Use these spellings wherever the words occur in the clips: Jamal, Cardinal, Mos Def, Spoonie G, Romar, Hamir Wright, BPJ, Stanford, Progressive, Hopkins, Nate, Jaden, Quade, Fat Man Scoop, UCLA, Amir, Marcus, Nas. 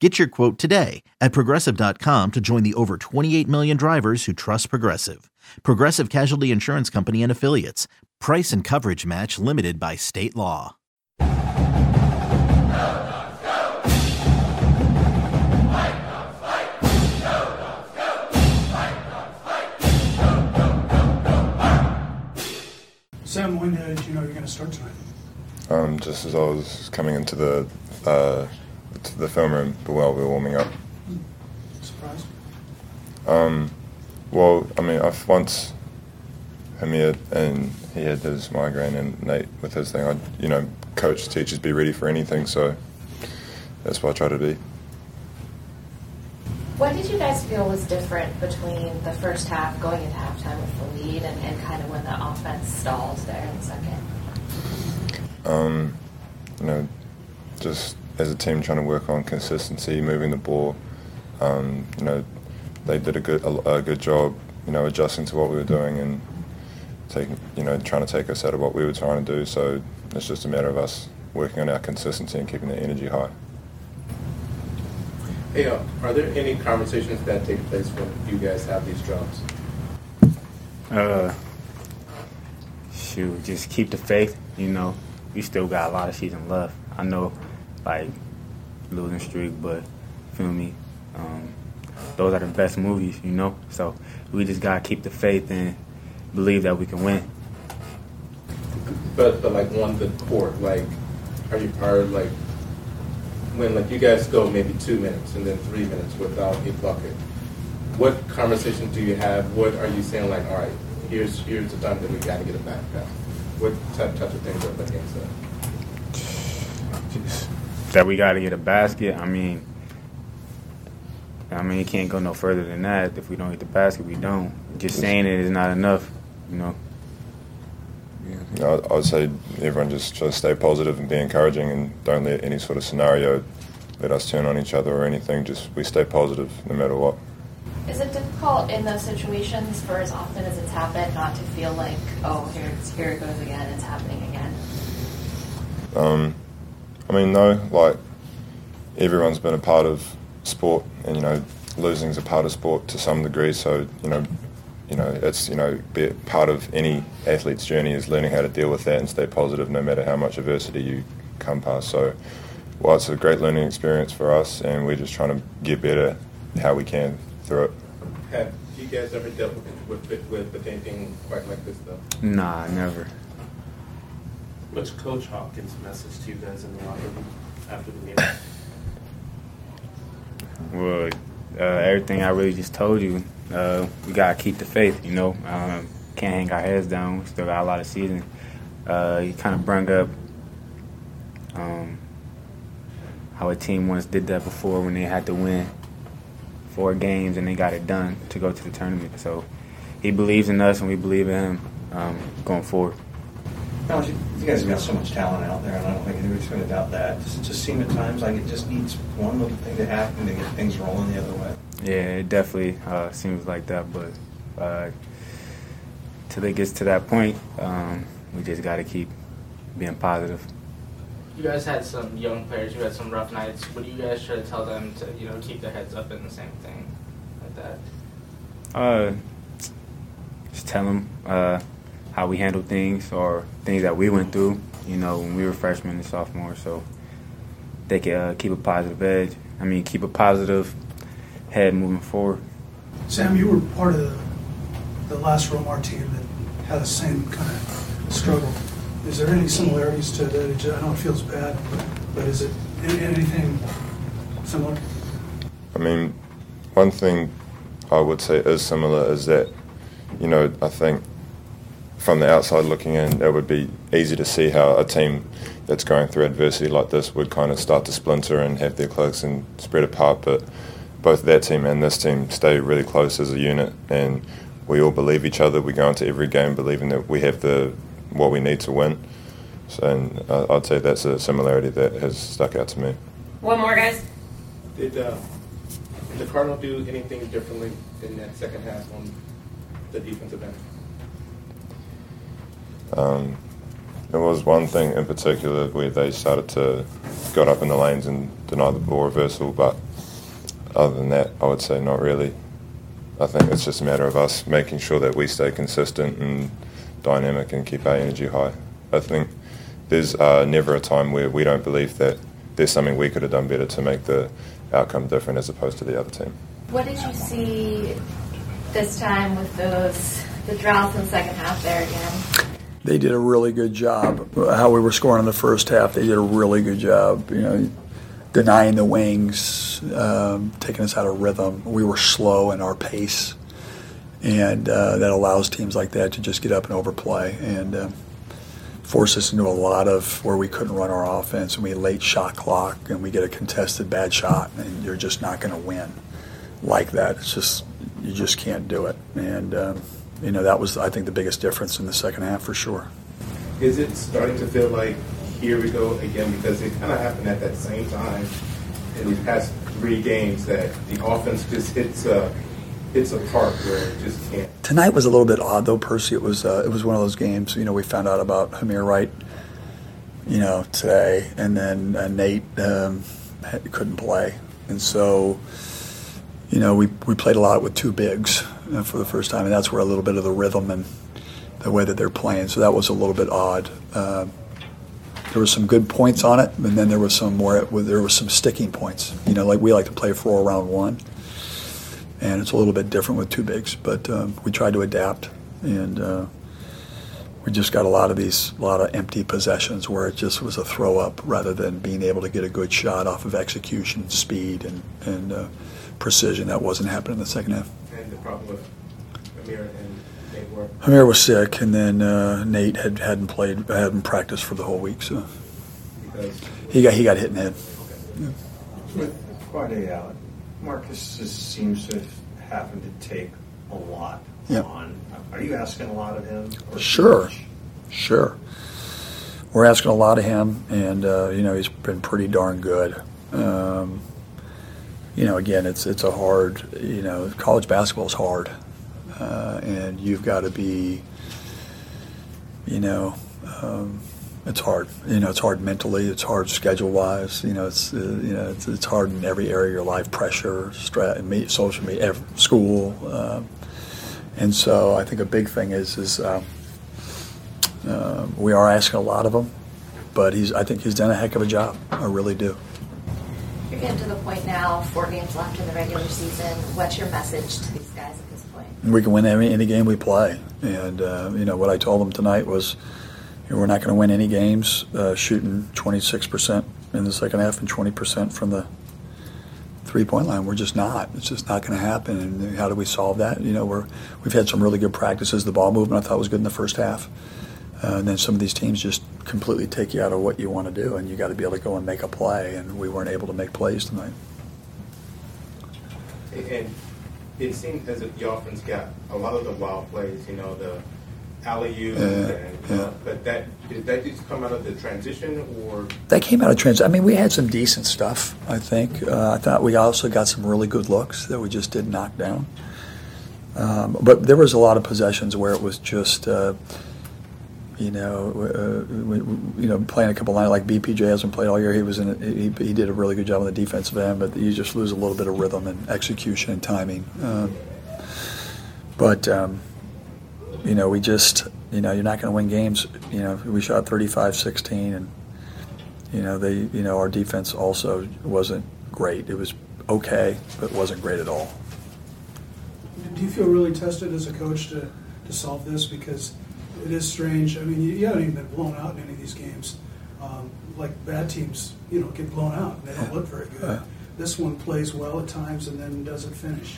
Get your quote today at Progressive.com to join the over 28 million drivers who trust Progressive. Progressive Casualty Insurance Company and Affiliates. Price and coverage match limited by state law. Sam, when did you know you were going to start tonight? Just as I was coming into the film room, but while we were warming up. Surprised? Well, I mean, I've once Amir, and he had his migraine, and Nate with his thing. Coach, teachers, be ready for anything, so that's what I try to be. What did you guys feel was different between the first half, going into halftime with the lead, and kind of when the offense stalled there in the second? Just as a team trying to work on consistency, moving the ball. They did a good job, adjusting to what we were doing and trying to take us out of what we were trying to do. So it's just a matter of us working on our consistency and keeping the energy high. Hey, are there any conversations that take place when you guys have these drops? Just keep the faith. We still got a lot of season left. I know. Losing streak, but feel me, those are the best movies, so we just gotta keep the faith and believe that we can win. But on the court, are when you guys go maybe 2 minutes and then 3 minutes without a bucket, what conversation do you have? What are you saying, all right, here's the time that we gotta get it back now? What types of things are up against that? That we got to get a basket. I mean, it can't go no further than that. If we don't get the basket, we don't. Just saying it is not enough, Yeah, I would say everyone just try to stay positive and be encouraging, and don't let any sort of scenario let us turn on each other or anything. Just we stay positive no matter what. Is it difficult in those situations, for as often as it's happened, not to feel like, oh, here it goes again, it's happening again? No, everyone's been a part of sport, and, losing's a part of sport to some degree, so, it's, be part of any athlete's journey is learning how to deal with that and stay positive no matter how much adversity you come past. So, well, it's a great learning experience for us, and we're just trying to get better how we can through it. Have you guys ever dealt with anything quite like this, though? Nah, never. What's Coach Hopkins' message to you guys in the locker room after the game? Well, everything I really just told you. We got to keep the faith, Can't hang our heads down. We still got a lot of season. You kind of bring up how a team once did that before when they had to win 4 games and they got it done to go to the tournament. So he believes in us and we believe in him going forward. You guys have got so much talent out there, and I don't think anybody's going to doubt that. Does it just seem at times like it just needs one little thing to happen to get things rolling the other way? Yeah, it definitely seems like that, but till it gets to that point, we just got to keep being positive. You guys had some young players who had some rough nights. What do you guys try to tell them to, keep their heads up in the same thing like that? Just tell them how we handle things or things that we went through, when we were freshmen and sophomores, so they can keep a positive edge. Keep a positive head moving forward. Sam, you were part of the last Romar team that had the same kind of struggle. Is there any similarities to that? I know it feels bad, but is it anything similar? One thing I would say is similar is that, I think from the outside looking in, it would be easy to see how a team that's going through adversity like this would kind of start to splinter and have their cloaks and spread apart, but both that team and this team stay really close as a unit, and we all believe each other. We go into every game believing that we have what we need to win. So, and I'd say that's a similarity that has stuck out to me. One more, guys. Did the Cardinal do anything differently in that second half on the defensive end? There was one thing in particular where they started to got up in the lanes and deny the ball reversal, but other than that, I would say not really. I think it's just a matter of us making sure that we stay consistent and dynamic and keep our energy high. I think there's never a time where we don't believe that there's something we could have done better to make the outcome different as opposed to the other team. What did you see this time with the drought in the second half there again? They did a really good job. How we were scoring in the first half, they did a really good job. You know, denying the wings, taking us out of rhythm. We were slow in our pace, and that allows teams like that to just get up and overplay and force us into a lot of where we couldn't run our offense. And we late shot clock, and we get a contested bad shot, and you're just not going to win like that. It's just you just can't do it, and. You know, that was, I think, the biggest difference in the second half for sure. Is it starting to feel like here we go again? Because it kind of happened at that same time in these past three games that the offense just hits a part where it just can't. Tonight was a little bit odd, though, Percy. It was one of those games, you know, we found out about Hamir Wright, you know, today. And then Nate couldn't play. And so, you know, we played a lot with two bigs for the first time, and that's where a little bit of the rhythm and the way that they're playing. So that was a little bit odd. There were some good points on it, and then there was some more. There was some sticking points. You know, like we like to play for round one, and it's a little bit different with two bigs. But we tried to adapt, and we just got a lot of empty possessions where it just was a throw up rather than being able to get a good shot off of execution, speed, and precision. That wasn't happening in the second half. And the problem with Amir and Nate were? Amir was sick, and then Nate hadn't practiced for the whole week, so he got hit in the head. Okay. Yeah. With Quade out, Marcus just seems to have happened to take a lot on. Are you asking a lot of him? Or sure. We're asking a lot of him, and you know, he's been pretty darn good. You know, again, it's a hard, you know, college basketball is hard, and you've got to be, you know, it's hard. You know, it's hard mentally, it's hard schedule-wise. You know, it's hard in every area of your life: pressure, stress, social media, school, and so I think a big thing is we are asking a lot of him, but I think he's done a heck of a job. I really do. You're getting to the point now, 4 games left in the regular season. What's your message to these guys at this point? We can win any game we play. And, you know, what I told them tonight was, you know, we're not going to win any games shooting 26% in the second half and 20% from the three-point line. We're just not. It's just not going to happen. And how do we solve that? You know, we've had some really good practices. The ball movement I thought was good in the first half. And then some of these teams just completely take you out of what you want to do, and you got to be able to go and make a play, and we weren't able to make plays tonight. And it seemed as if the offense got a lot of the wild plays, you know, the alley-oop, but did that just come out of the transition, or? That came out of transition. I mean, we had some decent stuff, I think. I thought we also got some really good looks that we just did knock down. But there was a lot of possessions where it was just you know, playing a couple lines like BPJ hasn't played all year. He did a really good job on the defensive end, but you just lose a little bit of rhythm and execution and timing. You know, we just, you know, you're not going to win games. You know, we shot 35-16, and you know our defense also wasn't great. It was okay, but wasn't great at all. Do you feel really tested as a coach to solve this? Because it is strange. I mean, you haven't even been blown out in any of these games. Like bad teams, you know, get blown out. They don't look very good. This one plays well at times and then doesn't finish.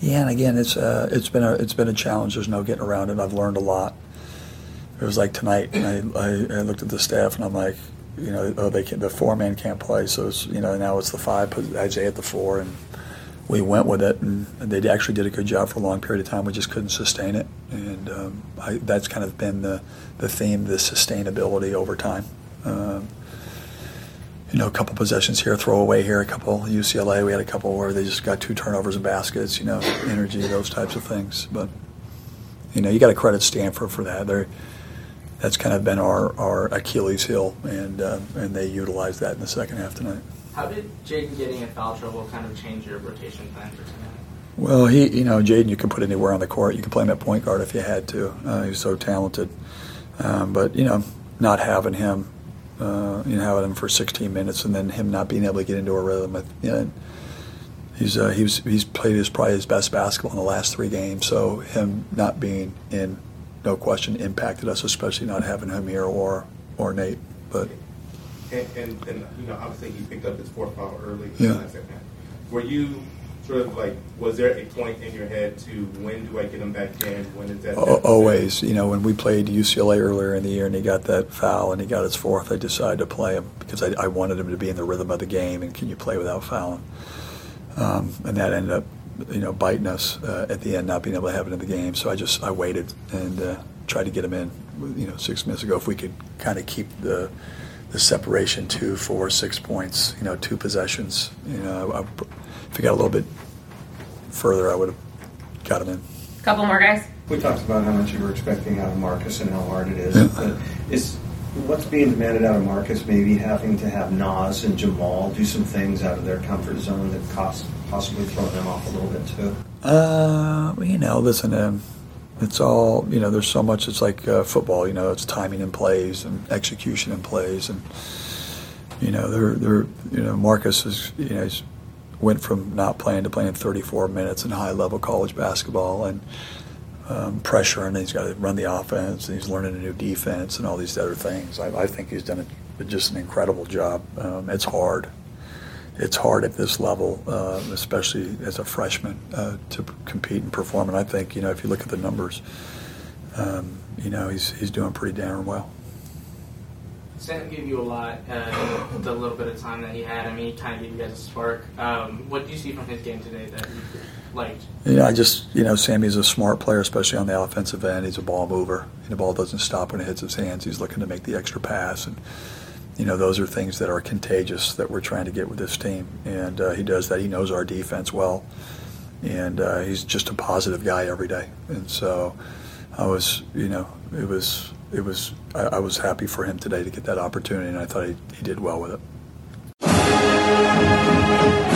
Yeah, and again, it's been a challenge. There's no getting around it. I've learned a lot. It was like tonight, and I looked at the staff, and I'm like, you know, the 4-man can't play, so it's, you know, now it's the 5, put Isaiah at the 4, and we went with it, and they actually did a good job for a long period of time. We just couldn't sustain it, and that's kind of been the theme, the sustainability over time. A couple possessions here, throw away here, a couple. UCLA, we had a couple where they just got two turnovers and baskets, energy, those types of things. But, you got to credit Stanford for that. That's kind of been our Achilles heel, and they utilized that in the second half tonight. How did Jaden getting in foul trouble kind of change your rotation plan for tonight? Well, he, Jaden, you can put anywhere on the court. You can play him at point guard if you had to. He's so talented. But not having him. Having him for 16 minutes and then him not being able to get into a rhythm. He's played probably his best basketball in the last three games. So him not being in, no question, impacted us, especially not having Hamir or Nate. But and obviously he picked up his fourth foul early. Yeah. In the second half. Were you sort of like, was there a point in your head to when do I get him back in? When is that? Always. When we played UCLA earlier in the year and he got that foul and he got his fourth, I decided to play him because I wanted him to be in the rhythm of the game and can you play without fouling? And that ended up, biting us at the end, not being able to have it in the game. So I waited and tried to get him in, 6 minutes ago. If we could kind of keep the separation 2, 4, 6 points, two possessions, if we got a little bit further, I would have got him in. A couple more guys. We talked about how much you were expecting out of Marcus and how hard it is. Yeah. Is what's being demanded out of Marcus maybe having to have Nas and Jamal do some things out of their comfort zone that possibly throw them off a little bit too? Listen, it's all, there's so much. It's like football, it's timing in plays and execution in plays. And, Marcus is, he's went from not playing to playing 34 minutes in high-level college basketball and pressure, and he's got to run the offense, and he's learning a new defense and all these other things. I think he's done just an incredible job. It's hard. It's hard at this level, especially as a freshman, to compete and perform. And I think, if you look at the numbers, he's doing pretty darn well. Sam gave you a lot, the little bit of time that he had. He kind of gave you guys a spark. What did you see from his game today that you liked? Sammy's a smart player, especially on the offensive end. He's a ball mover. The ball doesn't stop when it hits his hands. He's looking to make the extra pass. And, those are things that are contagious that we're trying to get with this team. And he does that. He knows our defense well. And he's just a positive guy every day. And so I was, I was happy for him today to get that opportunity, and I thought he did well with it.